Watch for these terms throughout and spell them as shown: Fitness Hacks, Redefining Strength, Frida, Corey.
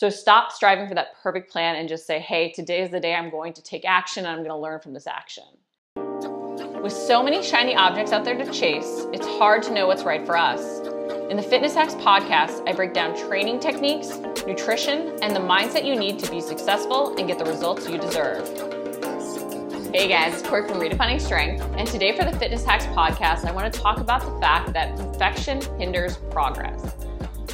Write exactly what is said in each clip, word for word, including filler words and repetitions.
So stop striving for that perfect plan and just say, hey, today is the day I'm going to take action and I'm going to learn from this action. With so many shiny objects out there to chase, it's hard to know what's right for us. In the Fitness Hacks podcast, I break down training techniques, nutrition, and the mindset you need to be successful and get the results you deserve. Hey guys, Corey from Redefining Strength, and today for the Fitness Hacks podcast, I want to talk about the fact that perfection hinders progress.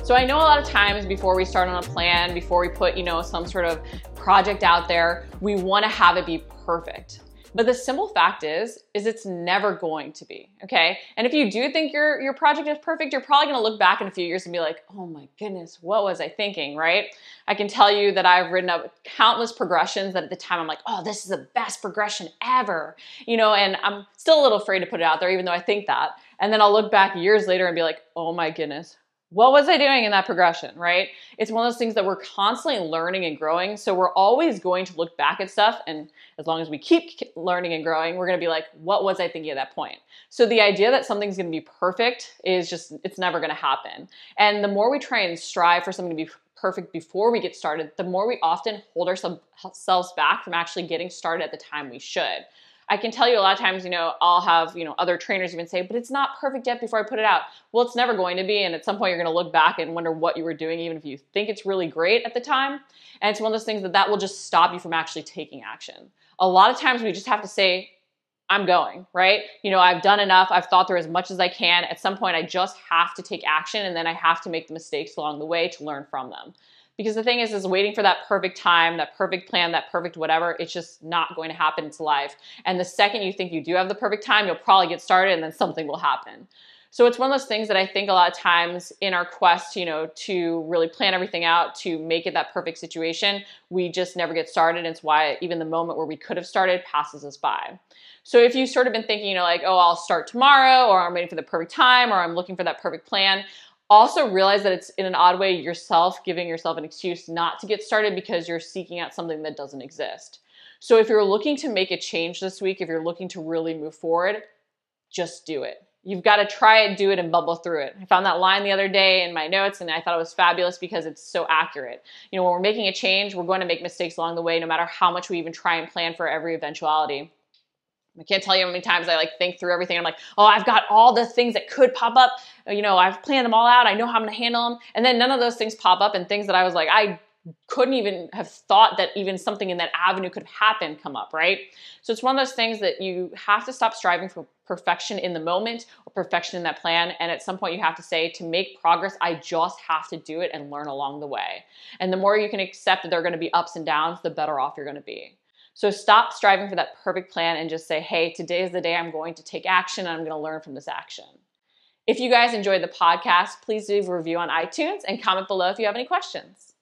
So I know a lot of times before we start on a plan, before we put, you know, some sort of project out there, we want to have it be perfect. But the simple fact is, is it's never going to be, okay? And if you do think your, your project is perfect, you're probably gonna look back in a few years and be like, oh my goodness, what was I thinking, right? I can tell you that I've written up countless progressions that at the time I'm like, oh, this is the best progression ever, you know, and I'm still a little afraid to put it out there even though I think that. And then I'll look back years later and be like, oh my goodness, what was I doing in that progression, right? It's one of those things that we're constantly learning and growing, so we're always going to look back at stuff, and as long as we keep learning and growing, we're gonna be like, what was I thinking at that point? So the idea that something's gonna be perfect is just, it's never gonna happen. And the more we try and strive for something to be perfect before we get started, the more we often hold ourselves back from actually getting started at the time we should. I can tell you a lot of times, you know, I'll have, you know, other trainers even say, but it's not perfect yet before I put it out. Well, it's never going to be. And at some point you're going to look back and wonder what you were doing, even if you think it's really great at the time. And it's one of those things that that will just stop you from actually taking action. A lot of times we just have to say, I'm going, right? You know, I've done enough. I've thought through as much as I can. At some point I just have to take action, and then I have to make the mistakes along the way to learn from them. Because the thing is, is waiting for that perfect time, that perfect plan, that perfect whatever, it's just not going to happen. It's life. And the second you think you do have the perfect time, you'll probably get started and then something will happen. So it's one of those things that I think a lot of times in our quest, you know, to really plan everything out, to make it that perfect situation, we just never get started. It's why even the moment where we could have started passes us by. So if you've sort of been thinking, you know, like, oh, I'll start tomorrow, or I'm waiting for the perfect time, or I'm looking for that perfect plan, also realize that it's in an odd way yourself giving yourself an excuse not to get started because you're seeking out something that doesn't exist. So if you're looking to make a change this week, if you're looking to really move forward, just do it. You've got to try it, do it, and bubble through it. I found that line the other day in my notes, and I thought it was fabulous because it's so accurate. You know, when we're making a change, we're going to make mistakes along the way, no matter how much we even try and plan for every eventuality. I can't tell you how many times I like think through everything. I'm like, oh, I've got all the things that could pop up. You know, I've planned them all out. I know how I'm going to handle them. And then none of those things pop up, and things that I was like, I couldn't even have thought that even something in that avenue could have happened come up, right? So it's one of those things that you have to stop striving for perfection in the moment or perfection in that plan. And at some point you have to say, to make progress, I just have to do it and learn along the way. And the more you can accept that there are going to be ups and downs, the better off you're going to be. So stop striving for that perfect plan and just say, hey, today is the day I'm going to take action and I'm going to learn from this action. If you guys enjoyed the podcast, please leave a review on iTunes and comment below if you have any questions.